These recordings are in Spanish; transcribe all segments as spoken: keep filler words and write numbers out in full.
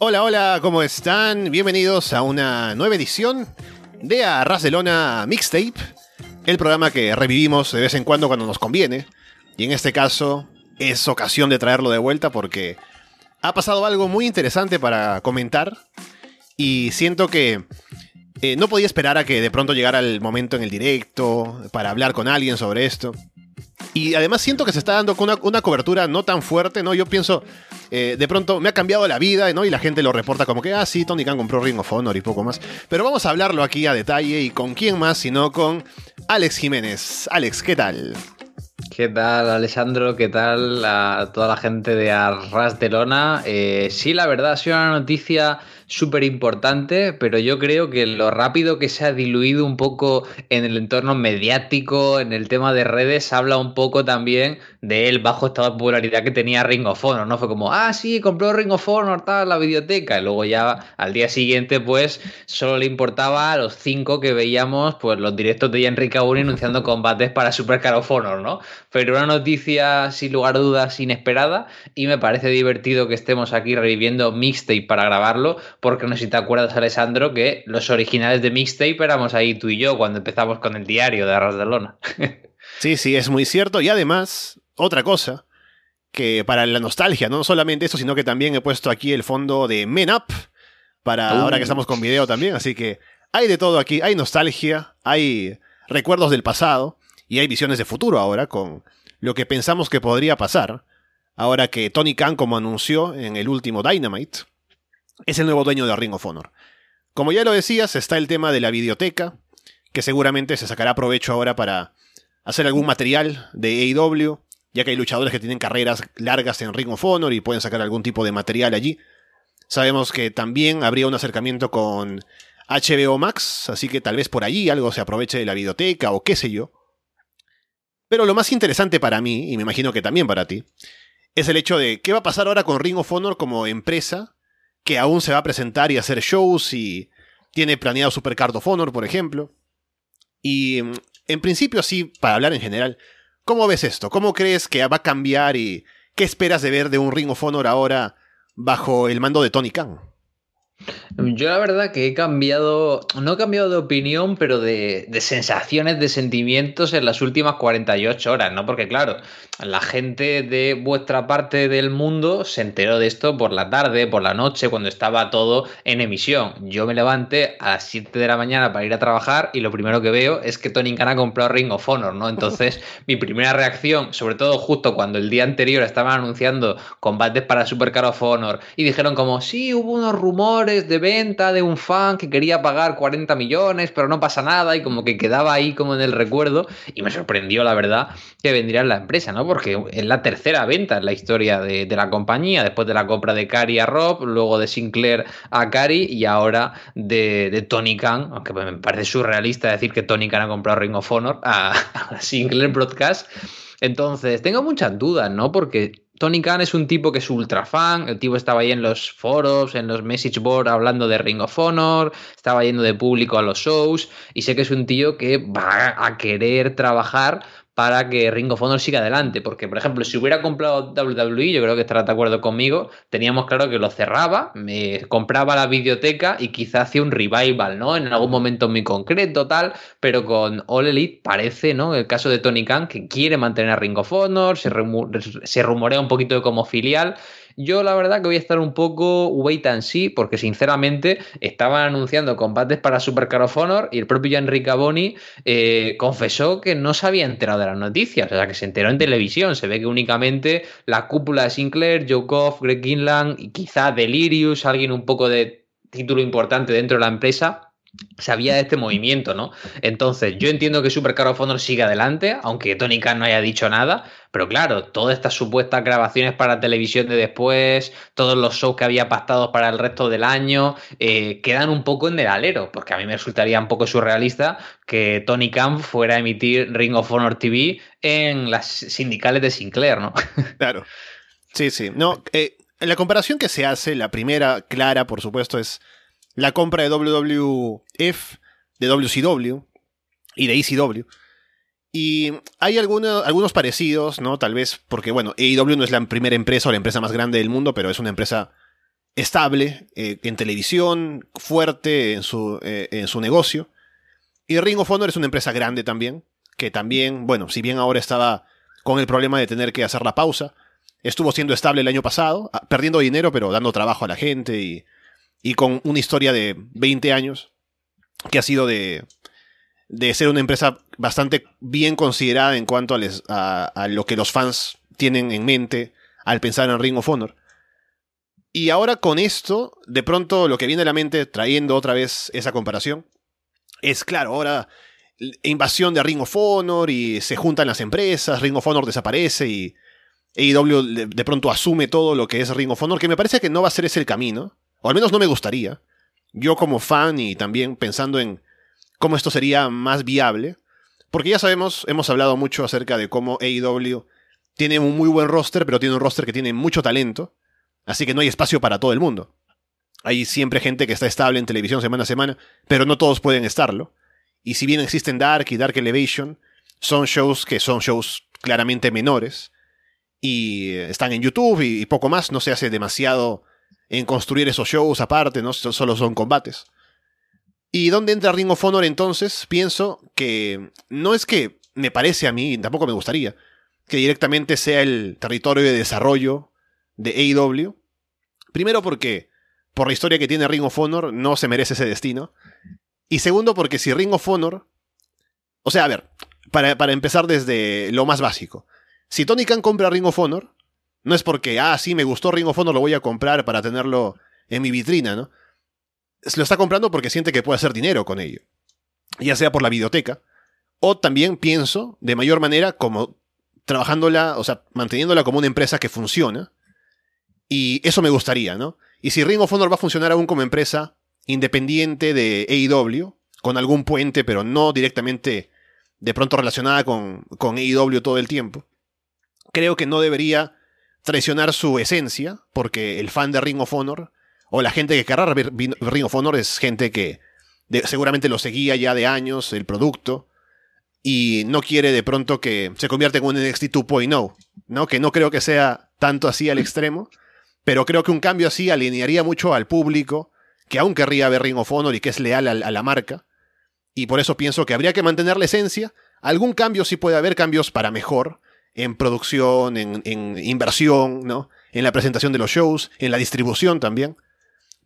Hola, hola, ¿cómo están? Bienvenidos a una nueva edición de Arras de Lona Mixtape, el programa que revivimos de vez en cuando cuando nos conviene, y en este caso es ocasión de traerlo de vuelta porque ha pasado algo muy interesante para comentar y siento que eh, no podía esperar a que de pronto llegara el momento en el directo para hablar con alguien sobre esto. Y además siento que se está dando una, una cobertura no tan fuerte, ¿no? Yo pienso, eh, de pronto me ha cambiado la vida, ¿no? Y la gente lo reporta como que, ah, sí, Tony Khan compró Ring of Honor y poco más. Pero vamos a hablarlo aquí a detalle y con quién más, sino con Alex Jiménez. Alex, ¿qué tal? ¿Qué tal, Alessandro? ¿Qué tal a toda la gente de Arras de Lona? Eh, sí, la verdad, ha sido una noticia súper importante, pero yo creo que lo rápido que se ha diluido un poco en el entorno mediático, en el tema de redes, habla un poco también del bajo estado de popularidad que tenía Ring of Honor, ¿no? Fue como, ah, sí, compró Ring of Honor, tal, la videoteca, y luego ya al día siguiente, pues, solo le importaba a los cinco que veíamos, pues, los directos de Enrique Aún anunciando combates para Supercard of Honor, ¿no? Pero una noticia, sin lugar a dudas, inesperada, y me parece divertido que estemos aquí reviviendo Mixtape para grabarlo, porque no sé si te acuerdas, Alessandro, que los originales de Mixtape éramos ahí tú y yo cuando empezamos con el diario de Arras de Lona. Sí, sí, es muy cierto. Y además, otra cosa, que para la nostalgia, no solamente eso, sino que también he puesto aquí el fondo de Men Up, para uh. ahora que estamos con video también. Así que hay de todo aquí. Hay nostalgia, hay recuerdos del pasado y hay visiones de futuro ahora con lo que pensamos que podría pasar. Ahora que Tony Khan, como anunció en el último Dynamite, es el nuevo dueño de Ring of Honor. Como ya lo decías, está el tema de la videoteca, que seguramente se sacará provecho ahora para hacer algún material de A E W, ya que hay luchadores que tienen carreras largas en Ring of Honor y pueden sacar algún tipo de material allí. Sabemos que también habría un acercamiento con H B O Max, así que tal vez por allí algo se aproveche de la videoteca o qué sé yo. Pero lo más interesante para mí, y me imagino que también para ti, es el hecho de qué va a pasar ahora con Ring of Honor como empresa, que aún se va a presentar y hacer shows y tiene planeado Supercard of Honor, por ejemplo. Y en principio, así, para hablar en general, ¿cómo ves esto? ¿Cómo crees que va a cambiar y qué esperas de ver de un Ring of Honor ahora bajo el mando de Tony Khan? Yo la verdad que he cambiado, no he cambiado de opinión, pero de, de sensaciones, de sentimientos en las últimas cuarenta y ocho horas, ¿no? Porque claro, la gente de vuestra parte del mundo se enteró de esto por la tarde, por la noche, cuando estaba todo en emisión. Yo me levanté a las siete de la mañana para ir a trabajar y lo primero que veo es que Tony Khan ha comprado Ring of Honor, ¿no? Entonces mi primera reacción, sobre todo justo cuando el día anterior estaban anunciando combates para Supercard of Honor y dijeron como, sí, hubo unos rumores de venta de un fan que quería pagar cuarenta millones, pero no pasa nada, y como que quedaba ahí como en el recuerdo, y me sorprendió la verdad que vendría en la empresa, ¿no? Porque es la tercera venta en la historia de, de la compañía, después de la compra de Cari a Rob, luego de Sinclair a Cari y ahora de, de Tony Khan, aunque me parece surrealista decir que Tony Khan ha comprado Ring of Honor a, a Sinclair Broadcast. Entonces, tengo muchas dudas, ¿no? Porque Tony Khan es un tipo que es ultra fan, el tipo estaba ahí en los foros, en los message boards hablando de Ring of Honor, estaba yendo de público a los shows, y sé que es un tío que va a querer trabajar para que Ring of Honor siga adelante, porque por ejemplo, si hubiera comprado W W E, yo creo que estarás de acuerdo conmigo, teníamos claro que lo cerraba, me compraba la videoteca y quizá hacía un revival, ¿no? En algún momento muy concreto, tal, pero con All Elite parece, ¿no? El caso de Tony Khan, que quiere mantener a Ring of Honor, se, rumo- se rumorea un poquito de como filial. Yo la verdad que voy a estar un poco wait and see, porque sinceramente estaban anunciando combates para Supercard of Honor y el propio Gian Riccaboni eh, confesó que no se había enterado de las noticias, o sea que se enteró en televisión. Se ve que únicamente la cúpula de Sinclair, Joe Koff, Greg Kinlan y quizá Delirious, alguien un poco de título importante dentro de la empresa, sabía de este movimiento, ¿no? Entonces, yo entiendo que Supercard of Honor sigue adelante, aunque Tony Khan no haya dicho nada, pero claro, todas estas supuestas grabaciones para televisión de después, todos los shows que había pactados para el resto del año, eh, quedan un poco en el alero, porque a mí me resultaría un poco surrealista que Tony Khan fuera a emitir Ring of Honor T V en las sindicales de Sinclair, ¿no? Claro. Sí, sí. No, eh, la comparación que se hace, la primera clara, por supuesto, es la compra de W W F, de W C W y de E C W. Y hay algunos, algunos parecidos, ¿no? Tal vez porque, bueno, A E W no es la primera empresa o la empresa más grande del mundo, pero es una empresa estable eh, en televisión, fuerte en su, eh, en su negocio. Y Ring of Honor es una empresa grande también, que también, bueno, si bien ahora estaba con el problema de tener que hacer la pausa, estuvo siendo estable el año pasado, perdiendo dinero, pero dando trabajo a la gente y, y con una historia de veinte años que ha sido de, de ser una empresa bastante bien considerada en cuanto a, les, a, a lo que los fans tienen en mente al pensar en Ring of Honor. Y ahora con esto, de pronto lo que viene a la mente, trayendo otra vez esa comparación, es claro, ahora invasión de Ring of Honor y se juntan las empresas, Ring of Honor desaparece y A E W de pronto asume todo lo que es Ring of Honor, que me parece que no va a ser ese el camino, o al menos no me gustaría. Yo como fan y también pensando en cómo esto sería más viable, porque ya sabemos, hemos hablado mucho acerca de cómo A E W tiene un muy buen roster, pero tiene un roster que tiene mucho talento, así que no hay espacio para todo el mundo. Hay siempre gente que está estable en televisión semana a semana, pero no todos pueden estarlo. Y si bien existen Dark y Dark Elevation, son shows que son shows claramente menores. Y están en YouTube y, y poco más. No se hace demasiado en construir esos shows aparte, ¿no? Solo son combates. ¿Y dónde entra Ring of Honor entonces? Pienso que no es que me parece a mí, tampoco me gustaría, que directamente sea el territorio de desarrollo de A E W. Primero porque, por la historia que tiene Ring of Honor, no se merece ese destino. Y segundo, porque si Ring of Honor... O sea, a ver, para, para empezar desde lo más básico. Si Tony Khan compra Ring of Honor, no es porque, ah, sí, me gustó Ring of Honor, lo voy a comprar para tenerlo en mi vitrina, ¿no? Lo está comprando porque siente que puede hacer dinero con ello. Ya sea por la videoteca. O también pienso, de mayor manera, como trabajándola, o sea, manteniéndola como una empresa que funciona. Y eso me gustaría, ¿no? Y si Ring of Honor va a funcionar aún como empresa independiente de A E W, con algún puente, pero no directamente de pronto relacionada con, con A E W todo el tiempo, creo que no debería traicionar su esencia, porque el fan de Ring of Honor, o la gente que querrá ver Ring of Honor, es gente que de, seguramente lo seguía ya de años, el producto, y no quiere de pronto que se convierta en un N X T dos punto cero, ¿no? Que no creo que sea tanto así al extremo, pero creo que un cambio así alinearía mucho al público que aún querría ver Ring of Honor y que es leal a, a la marca, y por eso pienso que habría que mantener la esencia. Algún cambio sí puede haber, cambios para mejor, en producción, en, en inversión, ¿no? En la presentación de los shows, en la distribución también,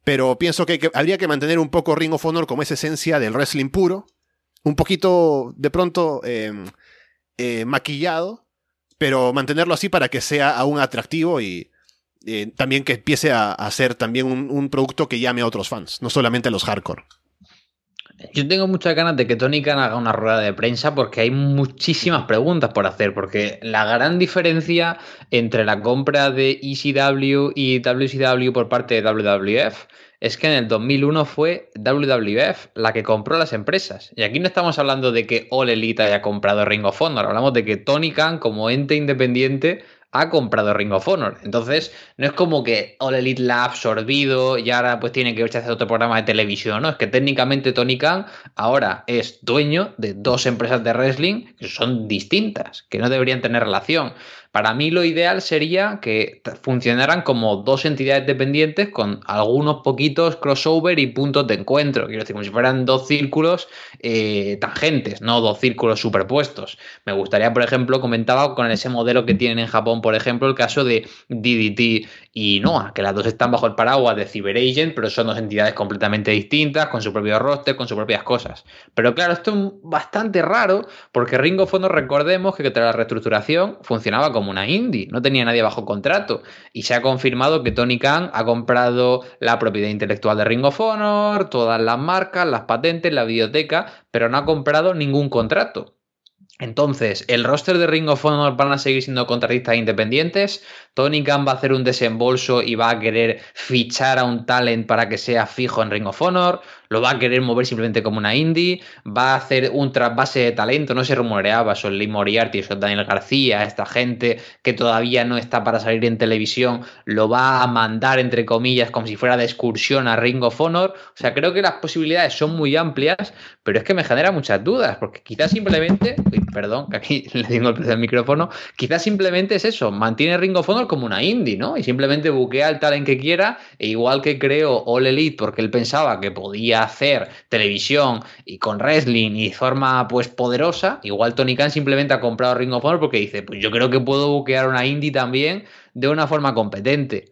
pero pienso que, que habría que mantener un poco Ring of Honor como esa esencia del wrestling puro, un poquito de pronto eh, eh, maquillado, pero mantenerlo así para que sea aún atractivo y Eh, también que empiece a hacer también un, un producto que llame a otros fans, no solamente a los hardcore. Yo tengo muchas ganas de que Tony Khan haga una rueda de prensa porque hay muchísimas preguntas por hacer, porque la gran diferencia entre la compra de E C W y W C W por parte de W W F es que en el dos mil uno fue W W F la que compró las empresas. Y aquí no estamos hablando de que All Elite haya comprado Ring of Honor, hablamos de que Tony Khan como ente independiente ha comprado Ring of Honor. Entonces, no es como que All Elite la ha absorbido y ahora pues tiene que irse a hacer otro programa de televisión, ¿no? Es que técnicamente Tony Khan ahora es dueño de dos empresas de wrestling que son distintas, que no deberían tener relación. Para mí lo ideal sería que funcionaran como dos entidades dependientes con algunos poquitos crossover y puntos de encuentro. Quiero decir, como si fueran dos círculos eh, tangentes, no dos círculos superpuestos. Me gustaría, por ejemplo, comentaba con ese modelo que tienen en Japón, por ejemplo, el caso de D D T y Noah, que las dos están bajo el paraguas de Cyber Agent, pero son dos entidades completamente distintas, con su propio roster, con sus propias cosas. Pero claro, esto es bastante raro porque Ring of Honor, recordemos que tras la reestructuración funcionaba como como una indie, no tenía nadie bajo contrato y se ha confirmado que Tony Khan ha comprado la propiedad intelectual de Ring of Honor, todas las marcas, las patentes, la biblioteca, pero no ha comprado ningún contrato. Entonces, ¿el roster de Ring of Honor van a seguir siendo contratistas independientes? ¿Tony Khan va a hacer un desembolso y va a querer fichar a un talent para que sea fijo en Ring of Honor? ¿Lo va a querer mover simplemente como una indie? ¿Va a hacer un trasvase de talento? No se rumoreaba, son Lee Moriarty, son Daniel García, esta gente que todavía no está para salir en televisión, ¿lo va a mandar, entre comillas, como si fuera de excursión a Ring of Honor? O sea, creo que las posibilidades son muy amplias, pero es que me genera muchas dudas, porque quizás simplemente... Perdón, que aquí le tengo el micrófono. Quizás simplemente es eso, mantiene Ring of Honor como una indie, ¿no? Y simplemente buquea el talent que quiera, e igual que creó All Elite porque él pensaba que podía hacer televisión y con wrestling y de forma pues poderosa, igual Tony Khan simplemente ha comprado Ring of Honor porque dice, pues yo creo que puedo buquear una indie también de una forma competente.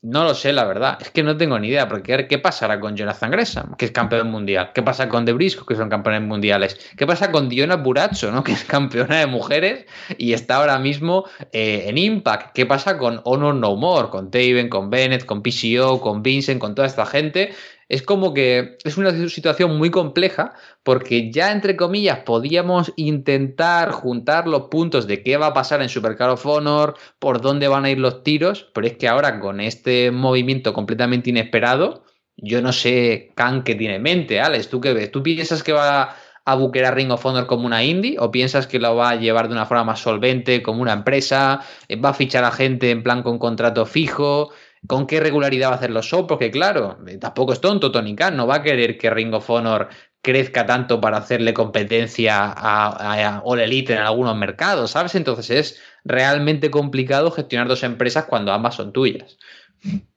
No lo sé, la verdad. Es que no tengo ni idea. Porque ¿qué pasará con Jonathan Gresham, que es campeón mundial? ¿Qué pasa con De Briscoe, que son campeones mundiales? ¿Qué pasa con Deonna Purrazzo, ¿no? que es campeona de mujeres y está ahora mismo eh, en Impact? ¿Qué pasa con Honor No More, con Taven, con Bennett, con P C O, con Vincent, con toda esta gente? Es como que es una situación muy compleja porque ya, entre comillas, podíamos intentar juntar los puntos de qué va a pasar en Supercard of Honor, por dónde van a ir los tiros, pero es que ahora con este movimiento completamente inesperado, yo no sé, Khan, qué tiene en mente. Alex, ¿tú qué ves? ¿Tú piensas que va a buquear a Ring of Honor como una indie o piensas que lo va a llevar de una forma más solvente, como una empresa? ¿Va a fichar a gente en plan con contrato fijo? ¿Con qué regularidad va a hacer los shows? Porque claro, tampoco es tonto Tony Khan, no va a querer que Ring of Honor crezca tanto para hacerle competencia a, a, a All Elite en algunos mercados, ¿sabes? Entonces es realmente complicado gestionar dos empresas cuando ambas son tuyas.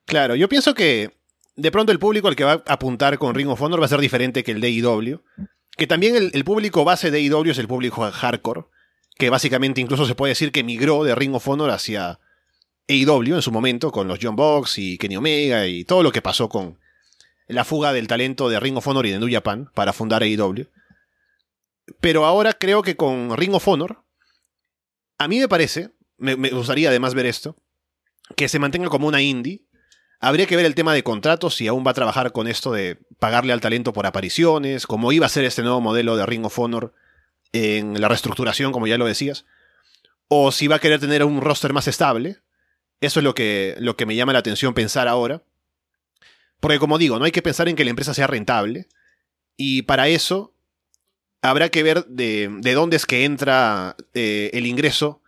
Claro, yo pienso que de pronto el público al que va a apuntar con Ring of Honor va a ser diferente que el de A E W, que también el, el público base de A E W es el público hardcore, que básicamente incluso se puede decir que migró de Ring of Honor hacia A E W en su momento, con los John Box y Kenny Omega y todo lo que pasó con la fuga del talento de Ring of Honor y de New Japan para fundar A E W. Pero ahora creo que con Ring of Honor, a mí me parece, me, me gustaría además ver esto, que se mantenga como una indie. Habría que ver el tema de contratos, si aún va a trabajar con esto de pagarle al talento por apariciones, como iba a ser este nuevo modelo de Ring of Honor en la reestructuración, como ya lo decías, o si va a querer tener un roster más estable. Eso es lo que, lo que me llama la atención pensar ahora. Porque como digo, no hay que pensar en que la empresa sea rentable. Y para eso habrá que ver de, de dónde es que entra eh, el ingreso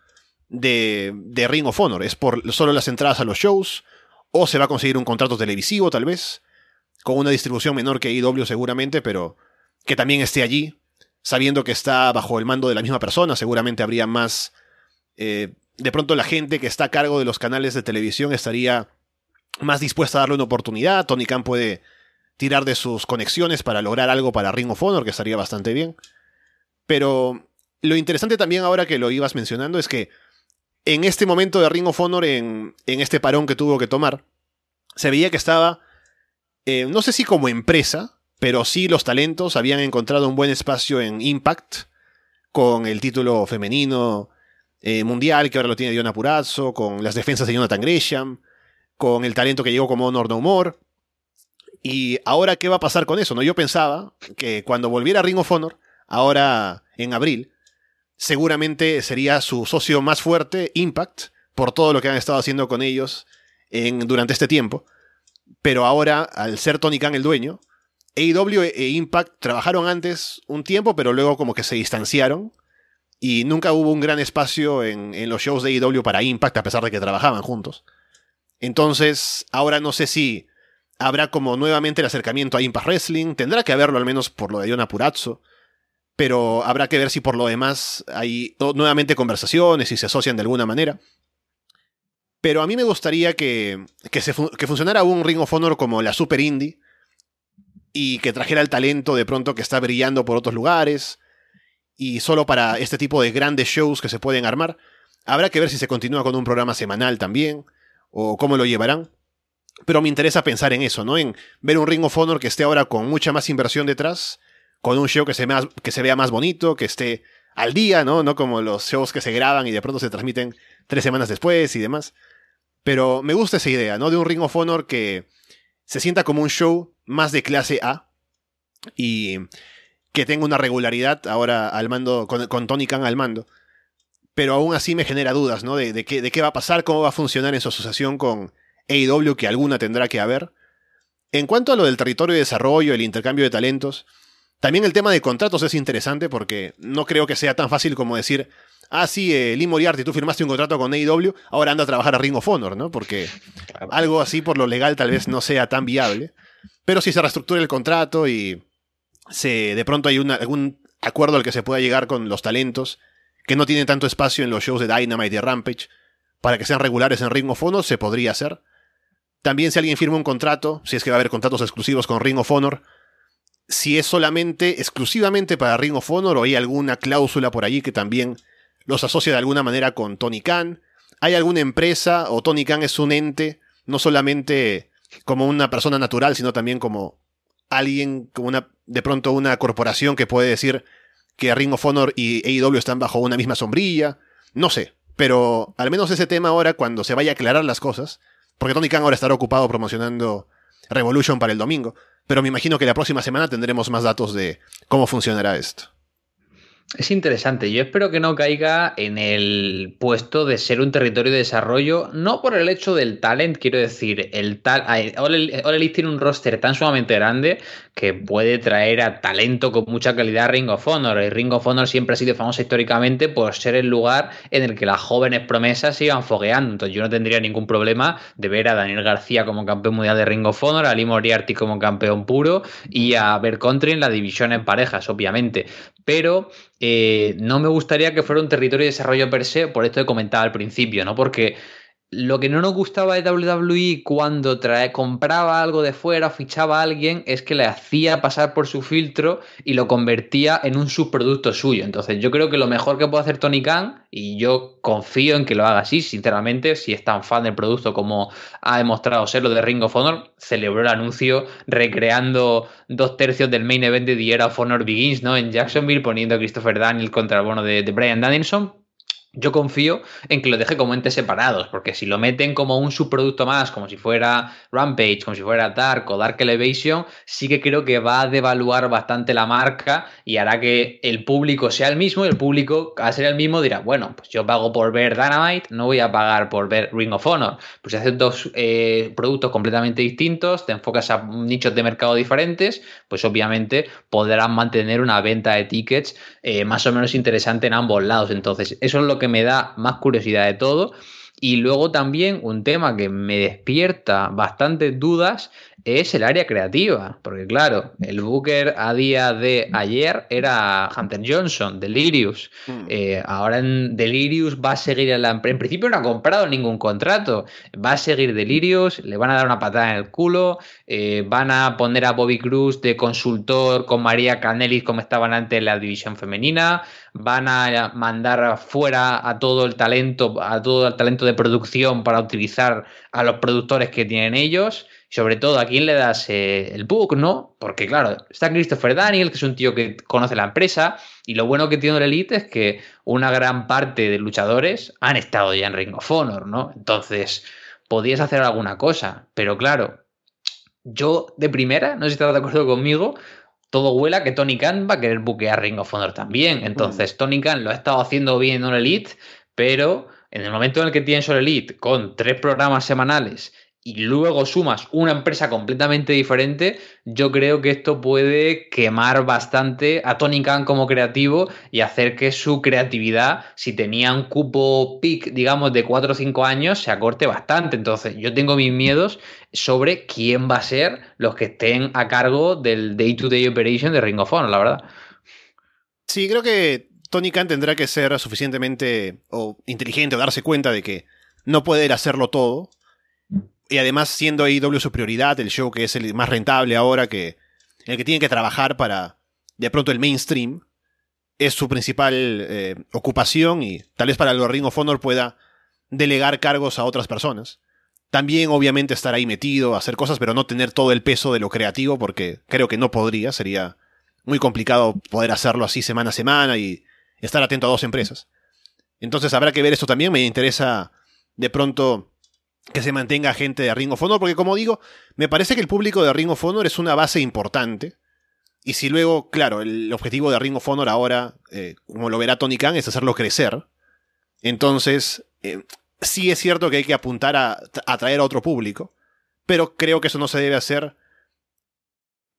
de, de Ring of Honor. ¿Es por solo las entradas a los shows? ¿O se va a conseguir un contrato televisivo tal vez? Con una distribución menor que A E W seguramente, pero que también esté allí. Sabiendo que está bajo el mando de la misma persona, seguramente habría más... Eh, de pronto la gente que está a cargo de los canales de televisión estaría más dispuesta a darle una oportunidad. Tony Khan puede tirar de sus conexiones para lograr algo para Ring of Honor, que estaría bastante bien. Pero lo interesante también ahora que lo ibas mencionando es que en este momento de Ring of Honor, en, en este parón que tuvo que tomar, se veía que estaba, eh, no sé si como empresa, pero sí los talentos habían encontrado un buen espacio en Impact, con el título femenino... Eh, mundial, que ahora lo tiene Deonna Purrazzo, con las defensas de Jonathan Gresham, con el talento que llegó como Honor No More. Y ahora, ¿qué va a pasar con eso? ¿No? Yo pensaba que cuando volviera Ring of Honor, ahora en abril, seguramente sería su socio más fuerte, Impact, por todo lo que han estado haciendo con ellos en, durante este tiempo. Pero ahora, al ser Tony Khan el dueño, A E W e Impact trabajaron antes un tiempo, pero luego como que se distanciaron. Y nunca hubo un gran espacio en, en los shows de A E W para Impact, a pesar de que trabajaban juntos. Entonces, ahora no sé si habrá como nuevamente el acercamiento a Impact Wrestling. Tendrá que haberlo, al menos por lo de Deonna Purrazzo. Pero habrá que ver si por lo demás hay nuevamente conversaciones, si se asocian de alguna manera. Pero a mí me gustaría que, que, se, que funcionara un Ring of Honor como la Super Indie. Y que trajera el talento de pronto que está brillando por otros lugares. Y solo para este tipo de grandes shows que se pueden armar. Habrá que ver si se continúa con un programa semanal también, o cómo lo llevarán. Pero me interesa pensar en eso, ¿no? En ver un Ring of Honor que esté ahora con mucha más inversión detrás, con un show que se, más, que se vea más bonito, que esté al día, ¿no? No como los shows que se graban y de pronto se transmiten tres semanas después y demás. Pero me gusta esa idea, ¿no? De un Ring of Honor que se sienta como un show más de clase A. Y... que tenga una regularidad ahora al mando, con, con Tony Khan al mando. Pero aún así me genera dudas, ¿no? De, de, qué, de qué va a pasar, cómo va a funcionar en su asociación con A E W, que alguna tendrá que haber. En cuanto a lo del territorio de desarrollo, el intercambio de talentos, también el tema de contratos es interesante porque no creo que sea tan fácil como decir, ah, sí, eh, Lee Moriarty, tú firmaste un contrato con A E W, ahora anda a trabajar a Ring of Honor, ¿no? Porque algo así por lo legal tal vez no sea tan viable. Pero si se reestructura el contrato y... Se, de pronto hay una, algún acuerdo al que se pueda llegar con los talentos que no tienen tanto espacio en los shows de Dynamite y de Rampage, para que sean regulares en Ring of Honor, se podría hacer. También si alguien firma un contrato, si es que va a haber contratos exclusivos con Ring of Honor, si es solamente, exclusivamente para Ring of Honor, o hay alguna cláusula por allí que también los asocia de alguna manera con Tony Khan. ¿Hay alguna empresa o Tony Khan es un ente, no solamente como una persona natural, sino también como alguien, como una, de pronto una corporación que puede decir que Ring of Honor y A E W están bajo una misma sombrilla? No sé, pero al menos ese tema ahora, cuando se vaya a aclarar las cosas, porque Tony Khan ahora estará ocupado promocionando Revolution para el domingo, pero me imagino que la próxima semana tendremos más datos de cómo funcionará esto. Es interesante. Yo espero que no caiga en el puesto de ser un territorio de desarrollo, no por el hecho del talent, quiero decir, el tal All Elite tiene un roster tan sumamente grande que puede traer a talento con mucha calidad a Ring of Honor, y Ring of Honor siempre ha sido famoso históricamente por ser el lugar en el que las jóvenes promesas se iban fogueando. Entonces yo no tendría ningún problema de ver a Daniel García como campeón mundial de Ring of Honor, a Lee Moriarty como campeón puro y a Ver Country en la división en parejas, obviamente, pero Eh, no me gustaría que fuera un territorio de desarrollo per se, por esto que comentaba al principio, ¿no? Porque lo que no nos gustaba de W W E cuando trae, compraba algo de fuera, fichaba a alguien, es que le hacía pasar por su filtro y lo convertía en un subproducto suyo. Entonces yo creo que lo mejor que puede hacer Tony Khan, y yo confío en que lo haga así, sinceramente, si es tan fan del producto como ha demostrado serlo de Ring of Honor, celebró el anuncio recreando dos tercios del main event de The Era of Honor Begins, ¿no?, en Jacksonville, poniendo a Christopher Daniels contra el bono de, de Bryan Danielson. Yo confío en que lo deje como entes separados, porque si lo meten como un subproducto más, como si fuera Rampage, como si fuera Dark o Dark Elevation, sí que creo que va a devaluar bastante la marca y hará que el público sea el mismo, y el público, al ser el mismo, dirá, bueno, pues yo pago por ver Dynamite, no voy a pagar por ver Ring of Honor. Pues si haces dos eh, productos completamente distintos, te enfocas a nichos de mercado diferentes, pues obviamente podrás mantener una venta de tickets eh, más o menos interesante en ambos lados. Entonces, eso es lo que que me da más curiosidad de todo. Y luego también un tema que me despierta bastantes dudas es el área creativa, porque claro, el booker a día de ayer era Hunter Johnson, Delirious. Mm. Eh, ahora en Delirious va a seguir en la empresa, en principio no ha comprado ningún contrato, va a seguir Delirious, le van a dar una patada en el culo, eh, van a poner a Bobby Cruz de consultor con María Kanellis como estaban antes en la división femenina, van a mandar fuera a todo el talento, a todo el talento de producción para utilizar a los productores que tienen ellos. Sobre todo, ¿a quién le das eh, el book, no? Porque, claro, está Christopher Daniels, que es un tío que conoce la empresa, y lo bueno que tiene la Elite es que una gran parte de luchadores han estado ya en Ring of Honor, ¿no? Entonces, podías hacer alguna cosa, pero claro, yo de primera, no sé si estás de acuerdo conmigo, todo huela que Tony Khan va a querer buquear Ring of Honor también. Entonces, Tony Khan lo ha estado haciendo bien en All Elite, pero en el momento en el que tienes All Elite con tres programas semanales y luego sumas una empresa completamente diferente, yo creo que esto puede quemar bastante a Tony Khan como creativo y hacer que su creatividad, si tenía un cupo peak, digamos, de cuatro o cinco años, se acorte bastante. Entonces, yo tengo mis miedos sobre quién va a ser los que estén a cargo del day-to-day operation de Ring of Honor, la verdad. Sí, creo que Tony Khan tendrá que ser suficientemente o inteligente o darse cuenta de que no puede hacerlo todo. Y además, siendo A E W su prioridad, el show que es el más rentable ahora, que el que tiene que trabajar para, de pronto, el mainstream, es su principal eh, ocupación, y tal vez para el Ring of Honor pueda delegar cargos a otras personas. También, obviamente, estar ahí metido, hacer cosas, pero no tener todo el peso de lo creativo, porque creo que no podría, sería muy complicado poder hacerlo así semana a semana y estar atento a dos empresas. Entonces, habrá que ver esto también. Me interesa, de pronto, que se mantenga gente de Ring of Honor, porque como digo, me parece que el público de Ring of Honor es una base importante, y si luego, claro, el objetivo de Ring of Honor ahora, eh, como lo verá Tony Khan, es hacerlo crecer, entonces eh, sí es cierto que hay que apuntar a atraer a otro público, pero creo que eso no se debe hacer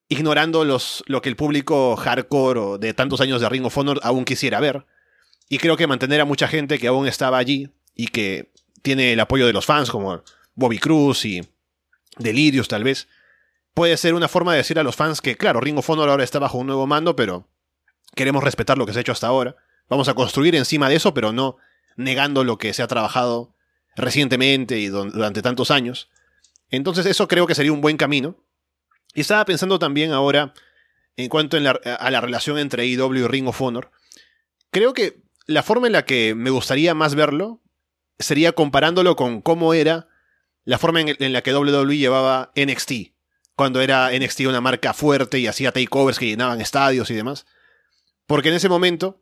ignorando los, lo que el público hardcore o de tantos años de Ring of Honor aún quisiera ver, y creo que mantener a mucha gente que aún estaba allí y que tiene el apoyo de los fans, como Bobby Cruz y Delirious tal vez, puede ser una forma de decir a los fans que, claro, Ring of Honor ahora está bajo un nuevo mando, pero queremos respetar lo que se ha hecho hasta ahora, vamos a construir encima de eso, pero no negando lo que se ha trabajado recientemente y durante tantos años. Entonces eso creo que sería un buen camino. Y estaba pensando también ahora en cuanto en la, a la relación entre A E W y Ring of Honor. Creo que la forma en la que me gustaría más verlo sería comparándolo con cómo era la forma en, en la que W W E llevaba N X T, cuando era N X T una marca fuerte y hacía takeovers que llenaban estadios y demás. Porque en ese momento,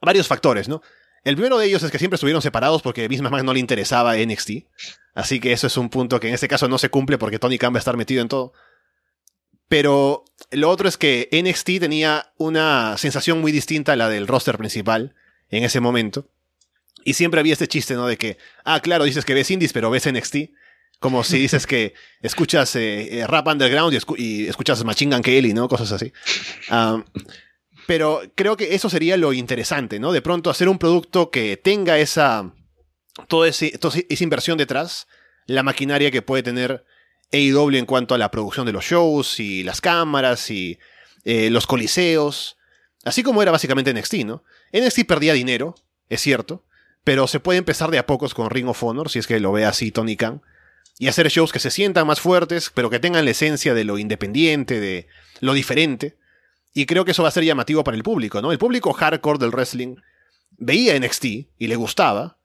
varios factores, ¿no? El primero de ellos es que siempre estuvieron separados porque Vince McMahon no le interesaba N X T. Así que eso es un punto que en este caso no se cumple porque Tony Khan va a estar metido en todo. Pero lo otro es que N X T tenía una sensación muy distinta a la del roster principal en ese momento. Y siempre había este chiste, ¿no? De que, ah, claro, dices que ves indies, pero ves N X T. Como si dices que escuchas eh, rap underground y, escu y escuchas Machine Gun Kelly, ¿no? Cosas así. Um, pero creo que eso sería lo interesante, ¿no? De pronto hacer un producto que tenga esa, todo ese, toda esa inversión detrás, la maquinaria que puede tener A E W en cuanto a la producción de los shows y las cámaras y eh, los coliseos. Así como era básicamente N X T, ¿no? N X T perdía dinero, es cierto, pero se puede empezar de a pocos con Ring of Honor, si es que lo ve así Tony Khan, y hacer shows que se sientan más fuertes, pero que tengan la esencia de lo independiente, de lo diferente. Y creo que eso va a ser llamativo para el público, ¿no? El público hardcore del wrestling veía N X T y le gustaba,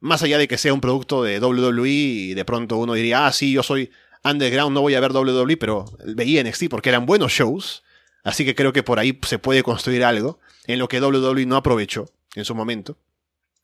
más allá de que sea un producto de W W E y de pronto uno diría, ah, sí, yo soy underground, no voy a ver W W E, pero veía N X T porque eran buenos shows, así que creo que por ahí se puede construir algo en lo que W W E no aprovechó en su momento.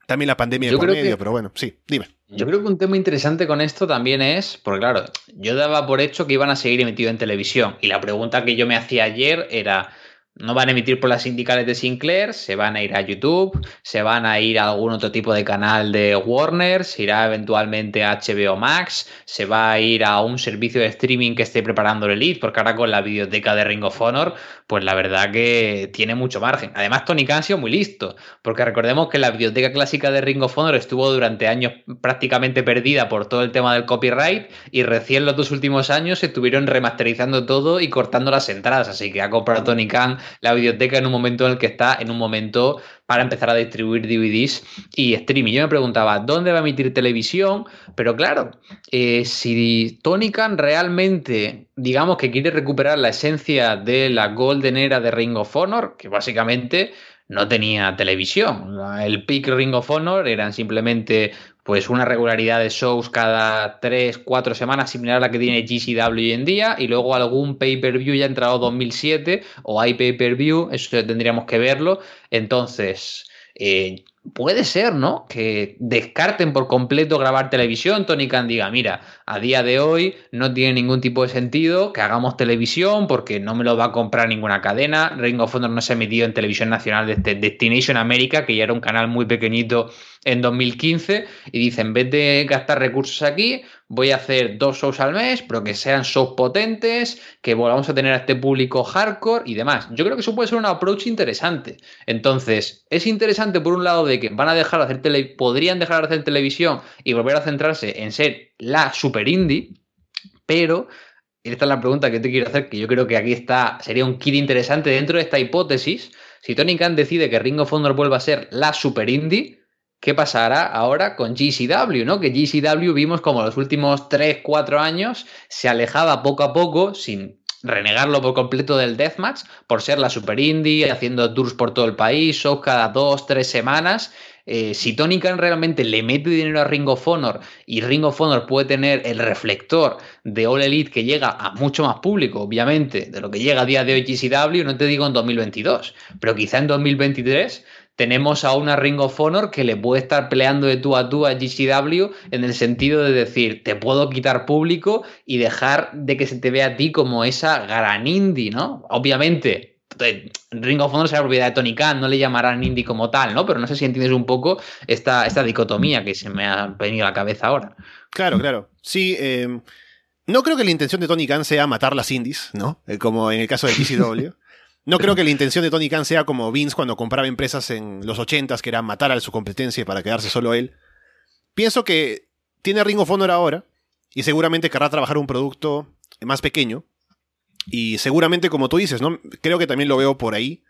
También la pandemia de por medio, que, pero bueno, sí, dime. Yo creo que un tema interesante con esto también es, porque claro, yo daba por hecho que iban a seguir emitido en televisión, y la pregunta que yo me hacía ayer era, ¿no van a emitir por las sindicales de Sinclair? ¿Se van a ir a YouTube? ¿Se van a ir a algún otro tipo de canal de Warner? ¿Se irá eventualmente a H B O Max? ¿Se va a ir a un servicio de streaming que esté preparando el Elite? Porque ahora con la biblioteca de Ring of Honor, pues la verdad que tiene mucho margen. Además, Tony Khan ha sido muy listo, porque recordemos que la biblioteca clásica de Ring of Honor estuvo durante años prácticamente perdida por todo el tema del copyright, y recién los dos últimos años se estuvieron remasterizando todo y cortando las entradas, así que ha comprado Tony Khan la biblioteca en un momento en el que está en un momento para empezar a distribuir D V Ds y streaming. Yo me preguntaba, ¿dónde va a emitir televisión? Pero claro, eh, si Tony Khan realmente, digamos que quiere recuperar la esencia de la Golden Era de Ring of Honor, que básicamente no tenía televisión. El peak Ring of Honor eran simplemente pues una regularidad de shows cada tres, cuatro semanas, similar a la que tiene G C W hoy en día, y luego algún pay-per-view ya ha entrado dos mil siete, o hay pay-per-view, eso tendríamos que verlo. Entonces, eh, puede ser, ¿no?, que descarten por completo grabar televisión. Tony Khan diga, mira, a día de hoy no tiene ningún tipo de sentido que hagamos televisión porque no me lo va a comprar ninguna cadena. Ring of Honor no se ha emitido en televisión nacional desde Destination America, que ya era un canal muy pequeñito en dos mil quince, y dice, en vez de gastar recursos aquí, voy a hacer dos shows al mes, pero que sean shows potentes, que volvamos a tener a este público hardcore y demás. Yo creo que eso puede ser un approach interesante. Entonces, es interesante por un lado de que van a dejar de hacer tele, podrían dejar de hacer televisión y volver a centrarse en ser la super indie, pero esta es la pregunta que te quiero hacer, que yo creo que aquí está, sería un kit interesante dentro de esta hipótesis. Si Tony Khan decide que Ring of Honor vuelva a ser la super indie, ¿qué pasará ahora con G C W, ¿no? Que G C W vimos como los últimos tres, cuatro años se alejaba poco a poco, sin renegarlo por completo, del Deathmatch, por ser la super indie, haciendo tours por todo el país, shows cada dos, tres semanas. Eh, si Tony Khan realmente le mete dinero a Ring of Honor y Ring of Honor puede tener el reflector de All Elite, que llega a mucho más público, obviamente, de lo que llega a día de hoy G C W, no te digo en dos mil veintidós, pero quizá en dos mil veintitrés... tenemos a una Ring of Honor que le puede estar peleando de tú a tú a G C W, en el sentido de decir, te puedo quitar público y dejar de que se te vea a ti como esa gran indie, ¿no? Obviamente, Ring of Honor será propiedad de Tony Khan, no le llamarán indie como tal, ¿no? Pero no sé si entiendes un poco esta, esta dicotomía que se me ha venido a la cabeza ahora. Claro, claro. Sí, eh, no creo que la intención de Tony Khan sea matar las indies, ¿no? Como en el caso de G C W. No creo que la intención de Tony Khan sea como Vince cuando compraba empresas en los ochentas, que era matar a su competencia para quedarse solo él. Pienso que tiene Ring of Honor ahora y seguramente querrá trabajar un producto más pequeño. Y seguramente, como tú dices, ¿no?, creo que también lo veo por ahí.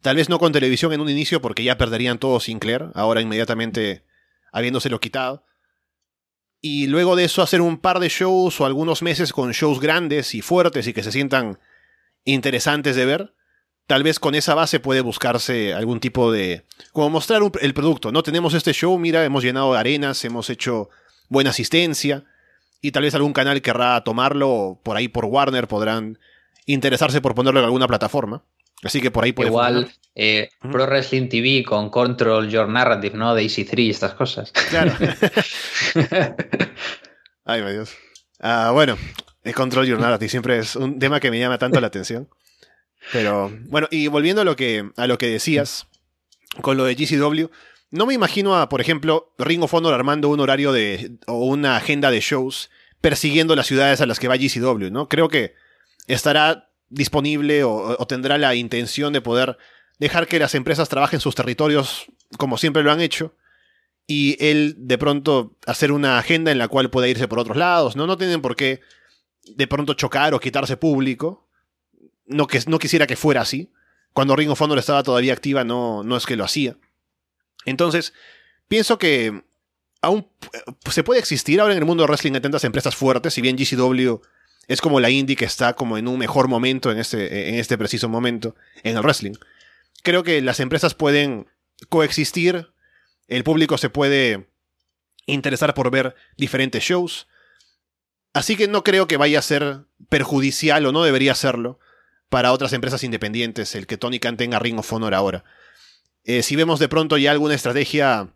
Tal vez no con televisión en un inicio porque ya perderían todo Sinclair, ahora inmediatamente habiéndoselo quitado. y luego de eso hacer un par de shows o algunos meses con shows grandes y fuertes y que se sientan interesantes de ver. Tal vez con esa base puede buscarse algún tipo de... como mostrar un, el producto, ¿no? Tenemos este show, mira, hemos llenado arenas, hemos hecho buena asistencia, y tal vez algún canal querrá tomarlo, o por ahí por Warner podrán interesarse por ponerlo en alguna plataforma. Así que por ahí puede... Igual, eh, uh-huh. Pro Wrestling T V con Control Your Narrative, ¿no? De Easy three, estas cosas. Claro. Ay, mi Dios. Ah, bueno, Control Your Narrative siempre es un tema que me llama tanto la atención. Pero, bueno, y volviendo a lo que, a lo que decías, con lo de G C W, no me imagino a, por ejemplo, Ring of Honor armando un horario de o una agenda de shows persiguiendo las ciudades a las que va G C W, ¿no? Creo que estará disponible o, o tendrá la intención de poder dejar que las empresas trabajen sus territorios como siempre lo han hecho, y él de pronto hacer una agenda en la cual pueda irse por otros lados, ¿no? No tienen por qué de pronto chocar o quitarse público. No, que, no quisiera que fuera así. Cuando Ring of Honor estaba todavía activa, no, no es que lo hacía. Entonces, pienso que aún se puede existir ahora en el mundo de wrestling. Hay tantas empresas fuertes, si bien G C W es como la indie que está como en un mejor momento, en este, en este preciso momento, en el wrestling. Creo que las empresas pueden coexistir, el público se puede interesar por ver diferentes shows. Así que no creo que vaya a ser perjudicial, o no debería serlo, para otras empresas independientes el que Tony Khan tenga Ring of Honor ahora. Eh, si vemos de pronto ya alguna estrategia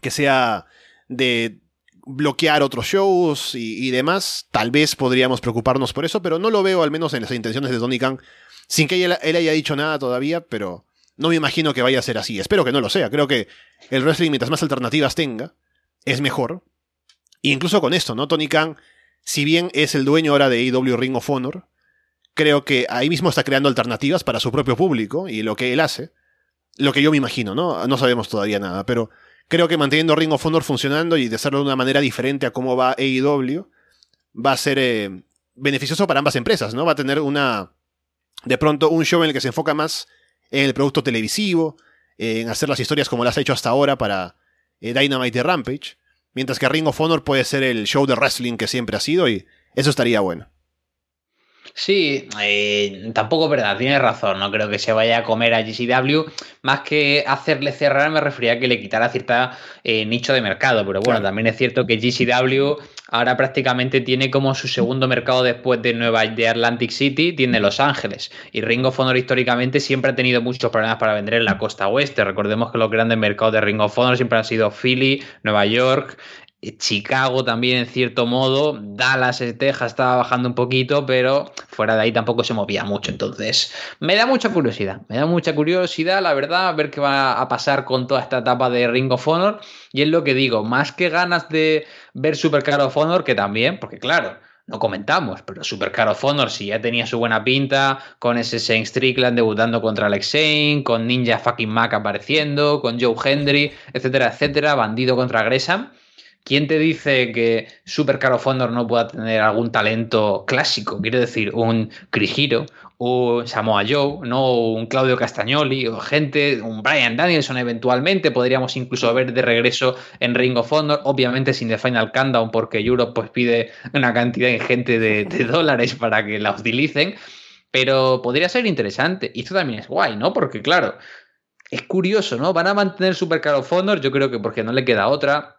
que sea de bloquear otros shows y, y demás, tal vez podríamos preocuparnos por eso, pero no lo veo, al menos en las intenciones de Tony Khan, sin que él, él haya dicho nada todavía, pero no me imagino que vaya a ser así. Espero que no lo sea. Creo que el wrestling, mientras más alternativas tenga, es mejor. E incluso con esto, ¿no? Tony Khan, si bien es el dueño ahora de A E W Ring of Honor, creo que ahí mismo está creando alternativas para su propio público y lo que él hace. Lo que yo me imagino, ¿no? No sabemos todavía nada, pero creo que manteniendo Ring of Honor funcionando y de hacerlo de una manera diferente a cómo va A E W, va a ser eh, beneficioso para ambas empresas, ¿no? Va a tener una, de pronto, un show en el que se enfoca más en el producto televisivo, en hacer las historias como las ha hecho hasta ahora para eh, Dynamite y Rampage, mientras que Ring of Honor puede ser el show de wrestling que siempre ha sido, y eso estaría bueno. Sí, eh, tampoco es verdad, tienes razón, no creo que se vaya a comer a G C W, más que hacerle cerrar me refería a que le quitara cierta eh, nicho de mercado, pero bueno, claro. También es cierto que G C W ahora prácticamente tiene como su segundo mercado después de Nueva de Atlantic City, tiene Los Ángeles, y Ring of Honor históricamente siempre ha tenido muchos problemas para vender en la costa oeste. Recordemos que los grandes mercados de Ring of Honor siempre han sido Philly, Nueva York, Chicago también en cierto modo, Dallas, Texas estaba bajando un poquito, pero fuera de ahí tampoco se movía mucho. Entonces me da mucha curiosidad, me da mucha curiosidad la verdad, a ver qué va a pasar con toda esta etapa de Ring of Honor, y es lo que digo, más que ganas de ver Supercard of Honor, que también, porque claro, no comentamos, pero Supercard of Honor si ya tenía su buena pinta, con ese Shane Strickland debutando contra Alex Shane, con Ninja fucking Mac apareciendo, con Joe Hendry, etcétera, etcétera, Bandido contra Gresham. ¿Quién te dice que Supercard of Honor no pueda tener algún talento clásico? Quiero decir, un Chris Hero, un Samoa Joe, ¿no? Un Claudio Castagnoli, o gente, un Bryan Danielson eventualmente, podríamos incluso ver de regreso en Ring of Honor, obviamente sin The Final Countdown, porque Europe pues pide una cantidad ingente de, de dólares para que la utilicen, pero podría ser interesante, y esto también es guay, ¿no? Porque claro, es curioso, ¿no? Van a mantener Supercard of Honor, yo creo que porque no le queda otra,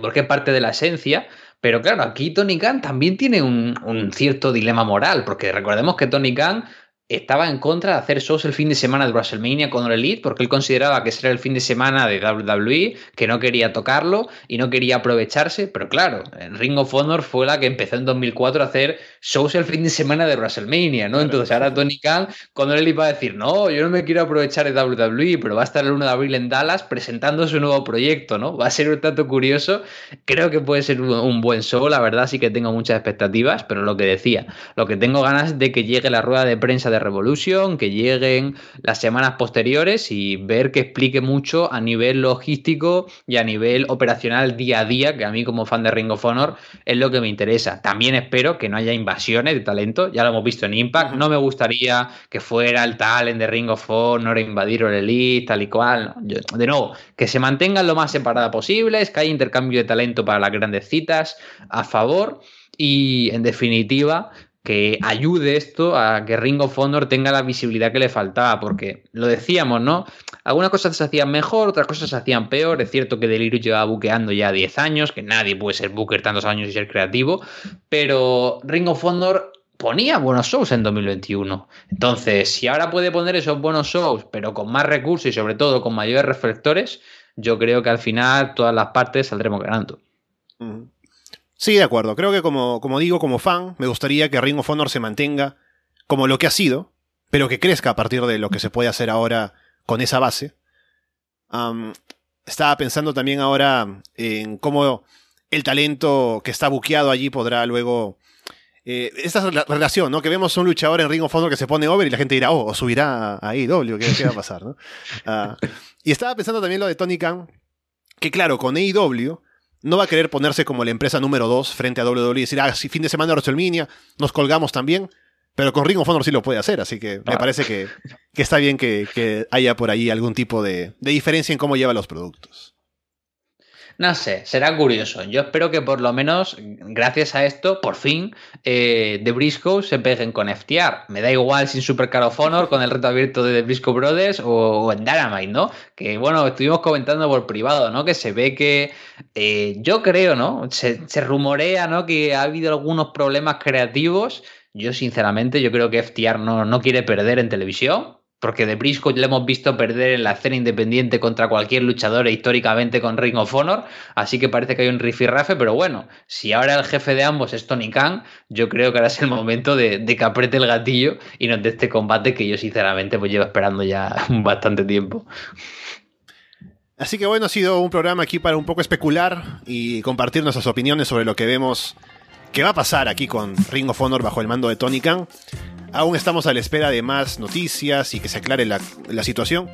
porque es parte de la esencia, pero claro, aquí Tony Khan también tiene un, un cierto dilema moral, porque recordemos que Tony Khan estaba en contra de hacer shows el fin de semana de WrestleMania con All Elite, porque él consideraba que ese era el fin de semana de W W E, que no quería tocarlo y no quería aprovecharse, pero claro, Ring of Honor fue la que empezó en dos mil cuatro a hacer shows el fin de semana de WrestleMania, ¿no? Entonces ahora Tony Khan con All Elite va a decir, no, yo no me quiero aprovechar de W W E, pero va a estar el uno de abril en Dallas presentando su nuevo proyecto, ¿no? Va a ser un tanto curioso, creo que puede ser un, un buen show, la verdad sí que tengo muchas expectativas, pero lo que decía, lo que tengo ganas de que llegue la rueda de prensa de Revolution, que lleguen las semanas posteriores y ver que explique mucho a nivel logístico y a nivel operacional día a día, que a mí como fan de Ring of Honor es lo que me interesa. También espero que no haya invadido invasiones de talento, ya lo hemos visto en Impact. No me gustaría que fuera el talent de Ring of Honor, invadir All Elite, tal y cual. Yo, de nuevo, que se mantengan lo más separada posible, es que haya intercambio de talento para las grandes citas, a favor, y en definitiva que ayude esto a que Ring of Honor tenga la visibilidad que le faltaba, porque lo decíamos, ¿no? Algunas cosas se hacían mejor, otras cosas se hacían peor. Es cierto que Delirious lleva buqueando ya diez años, que nadie puede ser booker tantos años y ser creativo, pero Ring of Honor ponía buenos shows en dos mil veintiuno. Entonces, si ahora puede poner esos buenos shows, pero con más recursos y sobre todo con mayores reflectores, yo creo que al final todas las partes saldremos ganando. Mm. Sí, de acuerdo. Creo que, como, como digo, como fan, me gustaría que Ring of Honor se mantenga como lo que ha sido, pero que crezca a partir de lo que se puede hacer ahora con esa base. Um, estaba pensando también ahora en cómo el talento que está buqueado allí podrá luego... Eh, esta es la relación, ¿no? Que vemos un luchador en Ring of Honor que se pone over y la gente dirá, oh, o subirá a A E W, ¿qué, qué va a pasar, no? Uh, y estaba pensando también lo de Tony Khan, que claro, con A E W... no va a querer ponerse como la empresa número dos frente a W W E y decir, ah, si fin de semana de WrestleMania nos colgamos también, pero con Ring of Honor sí lo puede hacer, así que me parece que, que está bien que, que haya por ahí algún tipo de, de diferencia en cómo lleva los productos. No sé, será curioso. Yo espero que por lo menos, gracias a esto, por fin, eh, De Briscoe se peguen con F T R. Me da igual sin Supercard of Honor, con el reto abierto de The Briscoe Brothers o, o en Dynamite, ¿no? Que, bueno, estuvimos comentando por privado, ¿no? Que se ve que, eh, yo creo, ¿no? Se, se rumorea, ¿no? Que ha habido algunos problemas creativos. Yo, sinceramente, yo creo que F T R no, no quiere perder en televisión. Porque De Briscoe le hemos visto perder en la escena independiente contra cualquier luchador históricamente con Ring of Honor, así que parece que hay un rifirrafe, pero bueno, si ahora el jefe de ambos es Tony Khan, yo creo que ahora es el momento de, de que apriete el gatillo y nos dé este combate que yo sinceramente pues llevo esperando ya bastante tiempo. Así que bueno, ha sido un programa aquí para un poco especular y compartir nuestras opiniones sobre lo que vemos que va a pasar aquí con Ring of Honor bajo el mando de Tony Khan. Aún estamos a la espera de más noticias y que se aclare la, la situación.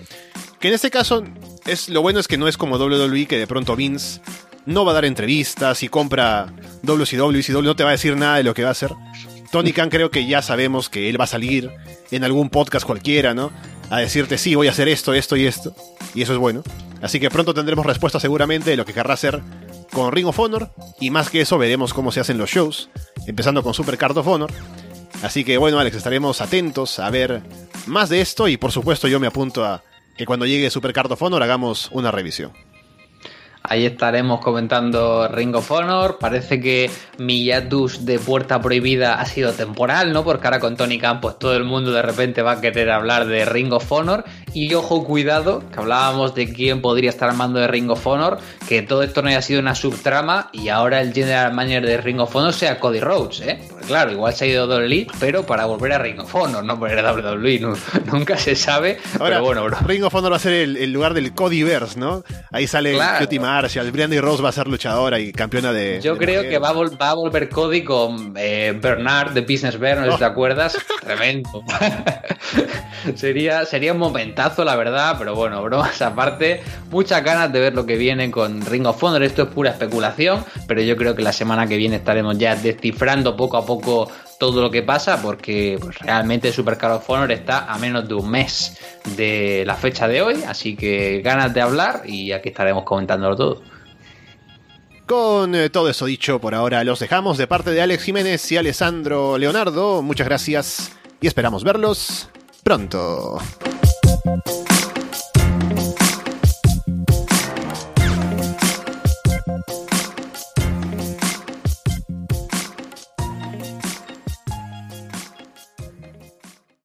Que en este caso, es, lo bueno es que no es como W W E, que de pronto Vince no va a dar entrevistas y compra W C W, W C W no te va a decir nada de lo que va a hacer. Tony Khan, creo que ya sabemos que él va a salir en algún podcast cualquiera, ¿no? A decirte, sí, voy a hacer esto, esto y esto. Y eso es bueno. Así que pronto tendremos respuesta seguramente de lo que querrá hacer con Ring of Honor. Y más que eso, veremos cómo se hacen los shows, empezando con Supercard of Honor. Así que bueno, Alex, estaremos atentos a ver más de esto y por supuesto yo me apunto a que cuando llegue Supercard of Honor hagamos una revisión. Ahí estaremos comentando Ring of Honor. Parece que mi hiatus de puerta prohibida ha sido temporal, ¿no? Porque ahora con Tony Khan, pues todo el mundo de repente va a querer hablar de Ring of Honor. Y ojo, cuidado, que hablábamos de quién podría estar al mando de Ring of Honor, que todo esto no haya sido una subtrama y ahora el general manager de Ring of Honor sea Cody Rhodes, ¿eh? Porque claro, igual se ha ido a Elite, pero para volver a Ring of Honor, no para W W E, no, nunca se sabe. Ahora, pero bueno, bro. Ring of Honor va a ser el, el lugar del Codyverse, ¿no? Ahí sale claro. Cutie Mar- Marcial, Brandy Rose va a ser luchadora y campeona de... Yo de creo mujer. Que va a, vol- va a volver Cody con eh, Bernard de Business Bear, no sé si te acuerdas. Tremendo. sería, sería un momentazo, la verdad, pero bueno, bromas aparte, muchas ganas de ver lo que viene con Ring of Honor. Esto es pura especulación, pero yo creo que la semana que viene estaremos ya descifrando poco a poco todo lo que pasa, porque pues, realmente Supercard of Honor está a menos de un mes de la fecha de hoy, así que ganas de hablar y aquí estaremos comentándolo todo. Con eh, todo eso dicho, por ahora los dejamos. De parte de Alex Jiménez y Alessandro Leonardo, muchas gracias y esperamos verlos pronto.